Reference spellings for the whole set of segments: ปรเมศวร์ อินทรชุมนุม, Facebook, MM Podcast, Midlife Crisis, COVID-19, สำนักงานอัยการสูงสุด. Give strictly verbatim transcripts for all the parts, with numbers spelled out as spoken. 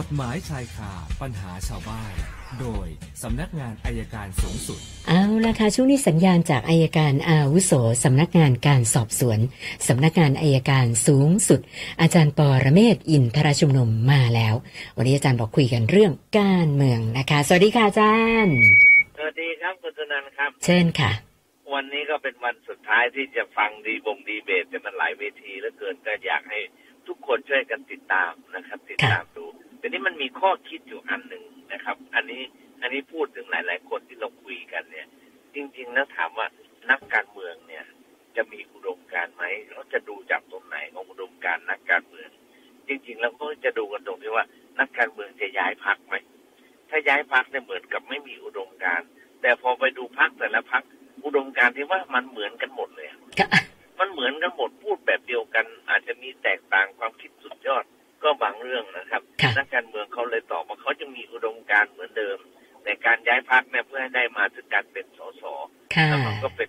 กฎหมายชายคาปัญหาชาวบ้านโดยสำนักงานอัยการสูงสุดเอาล่ะค่ะช่วงนี้สัญญาณจากอัยการอาวุโสสำนักงานการสอบสวนสำนักงานอัยการสูงสุดอาจารย์ปรเมศวร์อินทรชุมนุมมาแล้ววันนี้อาจารย์บอกคุยกันเรื่องการเมืองนะคะสวัสดีค่ะอาจารย์สวัสดีครับคุณสุนันท์ครับเชิญค่ะวันนี้ก็เป็นวันสุดท้ายที่จะฟังดีบงดีเบตแต่มันหลายเวทีเหลือเกินก็อยากให้ทุกคนช่วยกันติดตามนะครับติดตามดูแต่นี่มันมีข้อคิดอยู่อันนึงนะครับอันนี้อันนี้พูดถึงหลายๆคนที่เราคุยกันเนี่ยจริงๆแล้วถามว่านักการเมืองเนี่ยจะมีอุดมการไหมเราจะดูจากตรงไหนของอุดมการนักการเมืองจริงๆแล้วก็จะดูกันตรงที่ว่านักการเมืองจะย้ายพรรคไหมถ้าย้ายพรรคเนี่ยเหมือนกับไม่มีอุดมการแต่พอไปดูพรรคแต่ละพรรคอุดมการที่ว่ามันเหมือนกันหมดเลยมันเหมือนกันหมดพูดแบบเดียวกันอาจจะมีแตกต่างความคิดสุดยอดก็บางเรื่องนะครับนักการเมืองเขาเลยตอบว่าเขาจะมีอุดมการเหมือนเดิมแต่การย้ายพรรคเนี่ยเพื่อให้ได้มาถึงการเป็นสสแล้วมันก็เป็น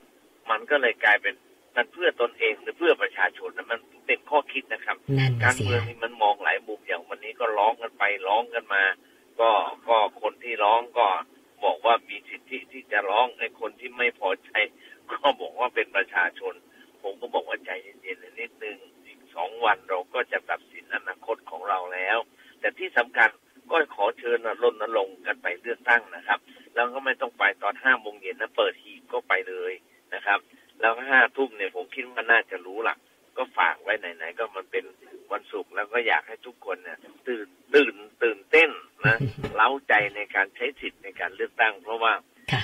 มันก็เลยกลายเป็นมันเพื่อตนเองหรือเพื่อประชาชนนะมันเป็นข้อคิดนะครับการเมืองนี่มันมองหลายมุมอย่างวันนี้ก็ร้องกันไปร้องกันมาก็ก็คนที่ร้องก็บอกว่ามีสิทธิที่จะร้องไอ้คนที่ไม่พอใจก็บอกว่าเป็นประชาชนผมก็บอกว่าใจเย็นๆนิดนึงอีกสองวันเราก็จะตัดสินอนาคตของเราแล้วแต่ที่สำคัญก็ขอเชิญรณรงค์กันไปเลือกตั้งนะครับแล้วก็ไม่ต้องไปตอนห้าโมงเย็นนะเปิดหีบก็ไปเลยนะครับแล้วห้าทุ่มเนี่ยผมคิดว่าน่าจะรู้ล่ะก็ฝากไว้ไหนๆก็มันเป็นวันศุกร์แล้วก็อยากให้ทุกคนเนี่ยตื่นตื่นตื่นเต้นนะเล้าใจในการใช้สิทธิ์ในการเลือกตั้งเพราะว่า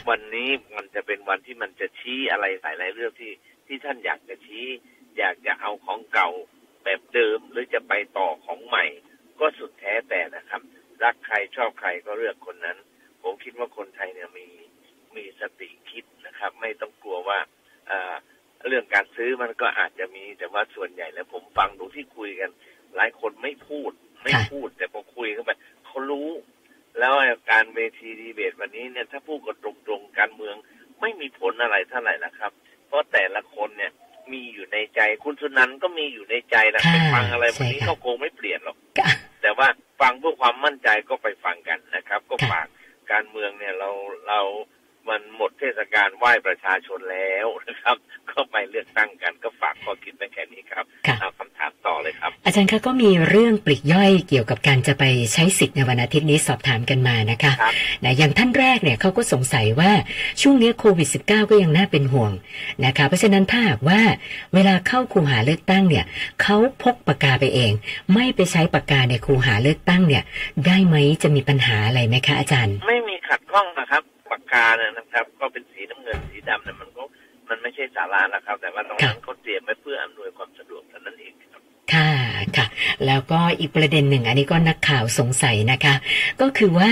วันนี้มันจะเป็นวันที่มันจะชี้อะไรหลายๆเรื่องที่ที่ท่านอยากจะชี้อยากจะเอาของเก่าแบบเดิมหรือจะไปต่อของใหม่ก็สุดแท้แต่นะครับรักใครชอบใครก็เลือกคนนั้นผมคิดว่าคนไทยเนี่ยมีมีสติคิดนะครับไม่ต้องกลัวว่าเอ่อเรื่องการซื้อมันก็อาจจะมีแต่ว่าส่วนใหญ่แล้วผมฟังดูที่คุยกันหลายคนไม่พูดไม่พูดแต่พอคุยเข้าไปเขารู้แล้วการเวทีดีเบตวันนี้เนี่ยถ้าพูดกันตรงๆการเมืองไม่มีผลอะไรเท่าไหร่นะครับเพราะแต่ละคนเนี่ยมีอยู่ในใจคุณสุนันท์ก็มีอยู่ในใจนะไปฟังอะไรวันนี้เขาคงไม่เปลี่ยนหรอกแต่ว่าฟังเพื่อความมั่นใจก็ไปฟังกันนะครับก็ฝากการเมืองเนี่ยเราเรามันหมดเทศกาลไหว้ประชาชนแล้วนะครับก็ไปเลือกตั้งกันก็ฝากข้อคิดไว้แค่นี้ครับเอาคำถามต่อเลยครับอาจารย์คะก็มีเรื่องปลีกย่อยเกี่ยวกับการจะไปใช้สิทธิ์ในวันอาทิตย์นี้สอบถามกันมานะคะนะอย่างท่านแรกเนี่ยเขาก็สงสัยว่าช่วงนี้โควิด สิบเก้า ก็ยังน่าเป็นห่วงนะคะเพราะฉะนั้นถ้าหากว่าเวลาเข้าคูหาเลือกตั้งเนี่ยเขาพกปากกาไปเองไม่ไปใช้ปากกาในคูหาเลือกตั้งเนี่ยได้ไหมจะมีปัญหาอะไรไหมคะอาจารย์ไม่มีขัดข้องนะครับปากกาเนี่ยนะครับก็เป็นสีน้ำเงินสีดำเนี่ยมันก็มันไม่ใช่สารานะครับแต่ว่าตรงนั้นเขาเตรียมไว้เพื่ออำนวยความสะดวกเท่านั้นเองครับค่ะค่ะแล้วก็อีกประเด็นหนึ่งอันนี้ก็นักข่าวสงสัยนะคะก็คือว่า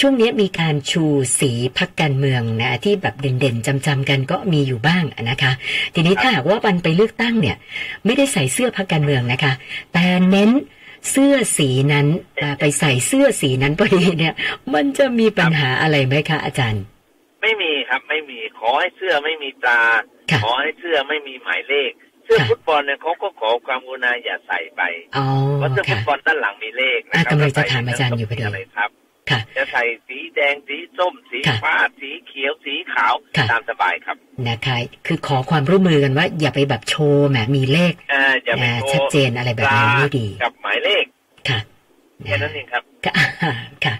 ช่วงนี้มีการชูสีพรรคการเมืองนะที่แบบเด่นๆจำๆกันก็มีอยู่บ้างนะคะทีนี้ถ้าหากว่าวันไปเลือกตั้งเนี่ยไม่ได้ใส่เสื้อพรรคการเมืองนะคะแต่เน้นเสื้อสีนั้นไปใส่เสื้อสีนั้นพอดีเนี่ยมันจะมีปัญหาอะไรไหมคะอาจารย์ไม่มีครับไม่มีขอให้เสื้อไม่มีตาขอให้เสื้อไม่มีหมายเลขเสื้อฟุตบอลเนี่ยเขาก็ขอความกรุณาอย่าใส่ไปเพราะเสื้อฟุตบอลด้านหลังมีเลขนะครับกำลังจะถามอาจารย์อยู่พอดีครับจะใส่สีแดงสีส้มสีฟ้าสีเขียวสีขาวตามสบายครับนะคะคือขอความร่วมมือกันว่าอย่าไปแบบโชว์แบบมีเลขชัดเจนอะไรแบบนี้ไม่ดีกับหมายเลขค่ะแค่นั้นเองครับค่ะ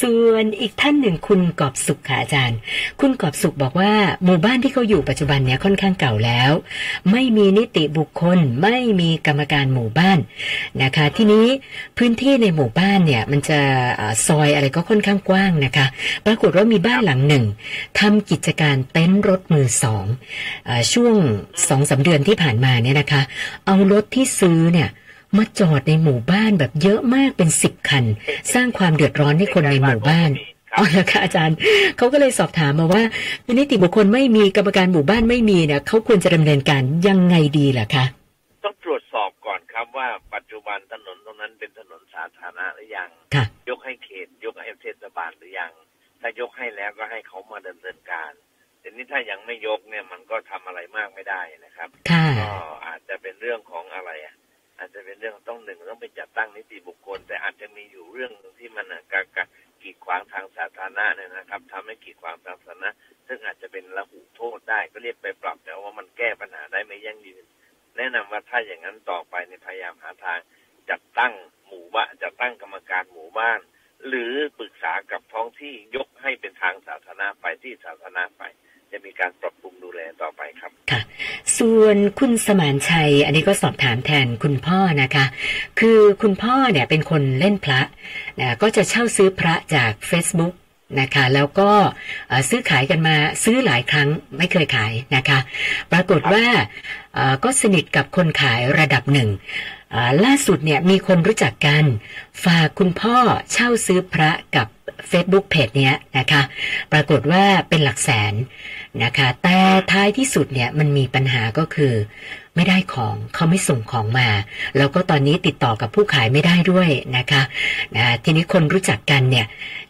ส่วนอีกท่านหนึ่งคุณกอบสุขค่ะอาจารย์คุณกอบสุขบอกว่าหมู่บ้านที่เขาอยู่ปัจจุบันเนี่ยค่อนข้างเก่าแล้วไม่มีนิติบุคคลไม่มีกรรมการหมู่บ้านนะคะที่นี้พื้นที่ในหมู่บ้านเนี่ยมันจะซอยอะไรก็ค่อนข้างกว้างนะคะปรากฏว่ามีบ้านหลังหนึ่งทำกิจการเต็นท์รถมือสองช่วง สองถึงสาม เดือนที่ผ่านมาเนี่ยนะคะเอารถที่ซื้อเนี่ยมาจอดในหมู่บ้านแบบเยอะมากเป็นสิบคันสร้างความเดือดร้อนให้คนในหมู่บ้านอ๋อแล้วค่ะอาจารย์เขาก็เลยสอบถามมาว่านิติบุคคลไม่มีกรรมการหมู่บ้านไม่มีเนี่ยเขาควรจะดำเนินการยังไงดีล่ะคะต้องตรวจสอบก่อนครับว่าปัจจุบันถนนตรงนั้นเป็นถนนสาธารณะหรือยังยกให้เขตยกให้เทศบาลหรือยังถ้ายกให้แล้วก็ให้เขามาดำเนินการแต่นี่ถ้ายังไม่ยกเนี่ยมันก็ทำอะไรมากไม่ได้นะครับก็อาจจะเป็นเรื่องของอะไร อาจจะเป็นเรื่องต้องหนึ่งต้องเป็นจัดตั้งนิติบุคคลแต่อาจจะมีอยู่เรื่องที่มันการกีดขวางทางสาธารณะเนี่ยนะครับทำให้กีดขวางทางสาธารณะซึ่งอาจจะเป็นละหุโทษได้ก็เรียกไปปรับแต่ว่ามันแก้ปัญหาได้ไม่ยั่งยืนแนะนำว่าถ้าอย่างนั้นต่อไปในพยายามหาทางจัดตั้งหมู่บ้านจัดตั้งกรรมการหมู่บ้านหรือปรึกษากับท้องที่ยกให้เป็นทางสาธารณะไปที่สาธารณะไปจะมีการปรับปรุงดูแลต่อไปครับค่ะส่วนคุณสมานชัยอันนี้ก็สอบถามแทนคุณพ่อนะคะคือคุณพ่อเนี่ยเป็นคนเล่นพระนะก็จะเช่าซื้อพระจาก Facebook นะคะแล้วก็ซื้อขายกันมาซื้อหลายครั้งไม่เคยขายนะคะปรากฏว่าก็สนิทกับคนขายระดับหนึ่งล่าสุดเนี่ยมีคนรู้จักกันฝากคุณพ่อเช่าซื้อพระกับ Facebook เพจเนี้ยนะคะปรากฏว่าเป็นหลักแสนนะคะแต่ท้ายที่สุดเนี่ยมันมีปัญหาก็คือไม่ได้ของเขาไม่ส่งของมาแล้วก็ตอนนี้ติดต่อกับผู้ขายไม่ได้ด้วยนะคะนะทีนี้คนรู้จักกันเนี่ย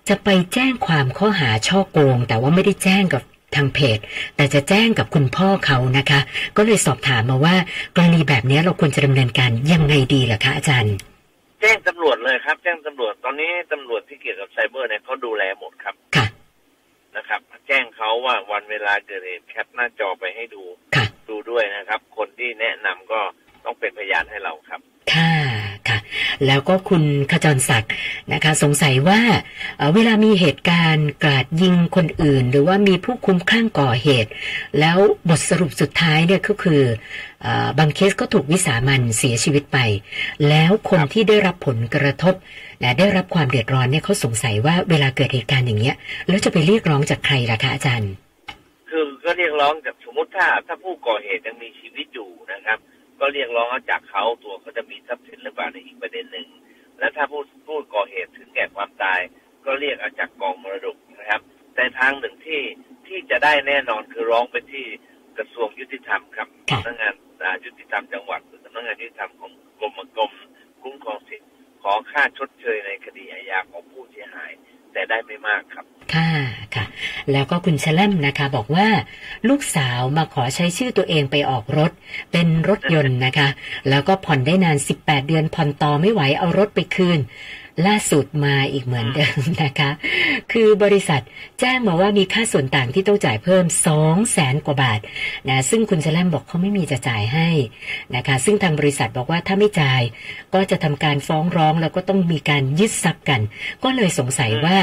จะไปแจ้งความข้อหาช่อโกงแต่ว่าไม่ได้แจ้งกับทางเพจแต่จะแจ้งกับคุณพ่อเขานะคะก็เลยสอบถามมาว่ากรณีแบบนี้เราควรจะดำเนินการยังไงดีล่ะคะอาจารย์แจ้งตำรวจเลยครับแจ้งตำรวจตอนนี้ตำรวจที่เกี่ยวกับไซเบอร์เนี่ยเขาดูแลหมดครับค่ะนะครับแจ้งเขาว่าวันเวลาเกิดเหตุแคปหน้าจอไปให้ดูดูด้วยนะครับคนที่แนะนำก็ต้องเป็นพยานให้เราครับค่ะค่ะแล้วก็คุณขจรศักดิ์นะคะสงสัยว่า เอ่อ เวลามีเหตุการณ์กราดยิงคนอื่นหรือว่ามีผู้คุ้มคลั่งก่อเหตุแล้วบทสรุปสุดท้ายเนี่ยก็คือ เอ่อบางเคสก็ถูกวิสามัญเสียชีวิตไปแล้วคนที่ได้รับผลกระทบและได้รับความเดือดร้อนเนี่ยเขาสงสัยว่าเวลาเกิดเหตุการณ์อย่างเงี้ยแล้วจะไปเรียกร้องจากใครล่ะคะอาจารย์คือก็เรียกร้องจากสมมติถ้าถ้าผู้ก่อเหตุยังมีชีวิตอยู่นะครับก็เรียกร้องเอาจากเขาตัวเขาจะมีทรัพย์สินหรือเปล่าในอีกประเด็นหนึ่งและถ้าผู้ผู้ก่อเหตุถึงแก่ความตายก็เรียกเอาจากกองมรดกนะครับแต่ทางหนึ่งที่ที่จะได้แน่นอนคือร้องไปที่กระทรวงยุติธรรมครับสำนักงานยุติธรรมจังหวัดหรือสำนักงานยุติธรรมของกรมกรมคุ้มครองสิทธิ์ขอค่าชดเชยในคดีอาญาของผู้เสียหายแต่ได้ไม่มากครับค่ะค่ะแล้วก็คุณชลัมนะคะบอกว่าลูกสาวมาขอใช้ชื่อตัวเองไปออกรถเป็นรถยนต์นะคะแล้วก็ผ่อนได้นานสิบแปดเดือนผ่อนต่อไม่ไหวเอารถไปคืนล่าสุดมาอีกเหมือนเดิมนะคะคือบริษัทแจ้งมาว่ามีค่าส่วนต่างที่ต้องจ่ายเพิ่ม สองแสนกว่าบาทนะซึ่งคุณชลัมบอกเขาไม่มีจะจ่ายให้นะคะซึ่งทางบริษัทบอกว่าถ้าไม่จ่ายก็จะทำการฟ้องร้องแล้วก็ต้องมีการยึดทรัพย์กันก็เลยสงสัยว่า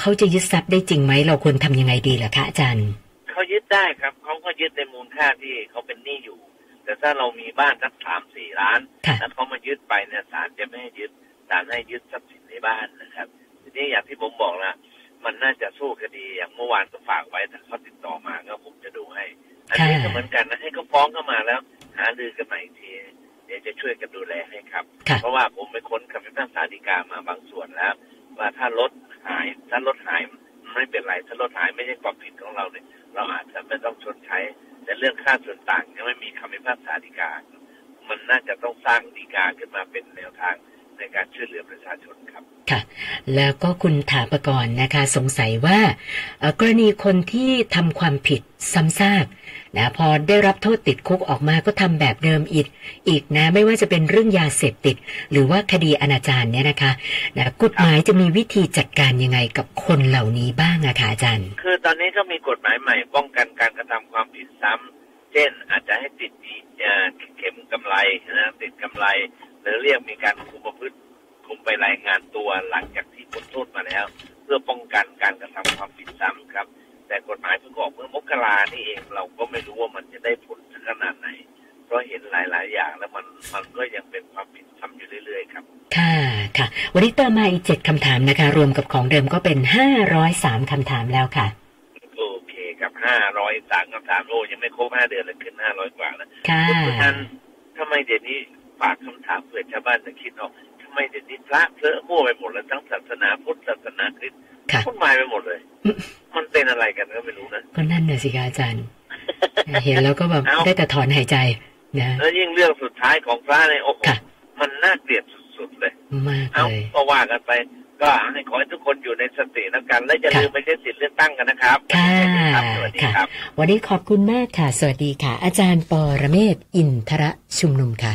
เขาจะยึดทรัพย์ได้จริงไหมเราควรทำยังไงดีล่ะคะอาจารย์เขายึดได้ครับเขาก็ยึดในมูลค่าที่เขาเป็นหนี้อยู่แต่ถ้าเรามีบ้านสัก สามถึงสี่ล้านแล้วเขามายึดไปเนี่ยศาลจะไม่ให้ยึดศาลให้ยึดทรัพย์สินในบ้านนะครับทีนี้อย่างที่ผมบอกนะมันน่าจะสู้คดีอย่างเมื่อวานก็ฝากไว้แต่เขาติดต่อมาก็ผมจะดูให้อันนี้ก็เหมือนกันนะให้เขาฟ้องเข้ามาแล้วหาดูกันใหม่อีกทีเดี๋ยวจะช่วยกันดูแลให้ครับเพราะว่าผมไปค้นคำพิพากษาฎีกามาบางส่วนแล้วว่าถ้ารถหายถ้ารถหายไม่เป็นไรถ้ารถหายไม่ใช่ความผิดของเราเนี่ยเราอาจจะไม่ต้องชดใช้แต่เรื่องค่าส่วนต่างยังไม่มีคำพิพากษาฎีกามันน่าจะต้องสร้างฎีกาขึ้นมาเป็นแนวทางในการช่วยเหลือประชาชนครับค่ะแล้วก็คุณถาปกรณ์นะคะสงสัยว่ากรณีคนที่ทำความผิดซ้ำซากนะพอได้รับโทษติดคุกออกมาก็ทำแบบเดิมอีกอีกนะไม่ว่าจะเป็นเรื่องยาเสพติดหรือว่าคดีอนาจารเนี่ยนะคะนะกฎหมายจะมีวิธีจัดการยังไงกับคนเหล่านี้บ้างอะคะอาจารย์คือตอนนี้ก็มีกฎหมายใหม่ป้องกันการกระทำความผิดซ้ำเช่นอาจจะให้ติดเข็มกำไรนะติดกำไรหรือเรียกมีการคุมประพฤติคุมไปรายงานตัวหลังจากที่พ้นโทษมาแล้วเพื่อป้องกันการกระทำความผิดซ้ำครับแต่กฎหมายเพิ่งออกเมื่อมกรานี่เองเราก็ไม่รู้ว่ามันจะได้ผลถึงขนาดไหนเพราะเห็นหลายๆอย่างแล้วมันมันก็ยังเป็นความผิดซ้ำอยู่เรื่อยๆครับค่ะค่ะวันนี้เติมมาอีกเจ็ดคำถามนะคะรวมกับของเดิมก็เป็นห้าร้อยสามคำถามแล้วค่ะโอเคครับห้าร้อยสามคำถามโอ้ยังไม่ครบห้าเดือนเลยขึ้นห้าร้อยกว่าแล้วค่ะคุณท่านทำไมเดี๋ยวนี้ฝากคำถามเผื่อชาวบ้านจะคิดออกทำไมเดี๋ยวนี้พระเพลอะมั่วไปหมดแล้วทั้งศาสนาพุทธศาสนาคริสต์พูดหมายไปหมดเลยมันเป็นอะไรกันก็ไม่รู้นะก็นั่นน่ะสิคะอาจารย์เห็นแล้วก็แบบได้แต่ถอนหายใจนะแล้วยิ่งเรื่องสุดท้ายของพระในโอ้โหมันน่าเกลียดสุดๆเลยมากเลยก็ว่ากันไปก็ให้ขอให้ทุกคนอยู่ในสติแล้วกันและอย่าลืมไปใช้สิทธิ์เลือกตั้งกันนะครับค่ะสวัสดีครับวันนี้ขอบคุณมากค่ะสวัสดีค่ะอาจารย์ปรเมศวร์ อินทรชุมนุมค่ะ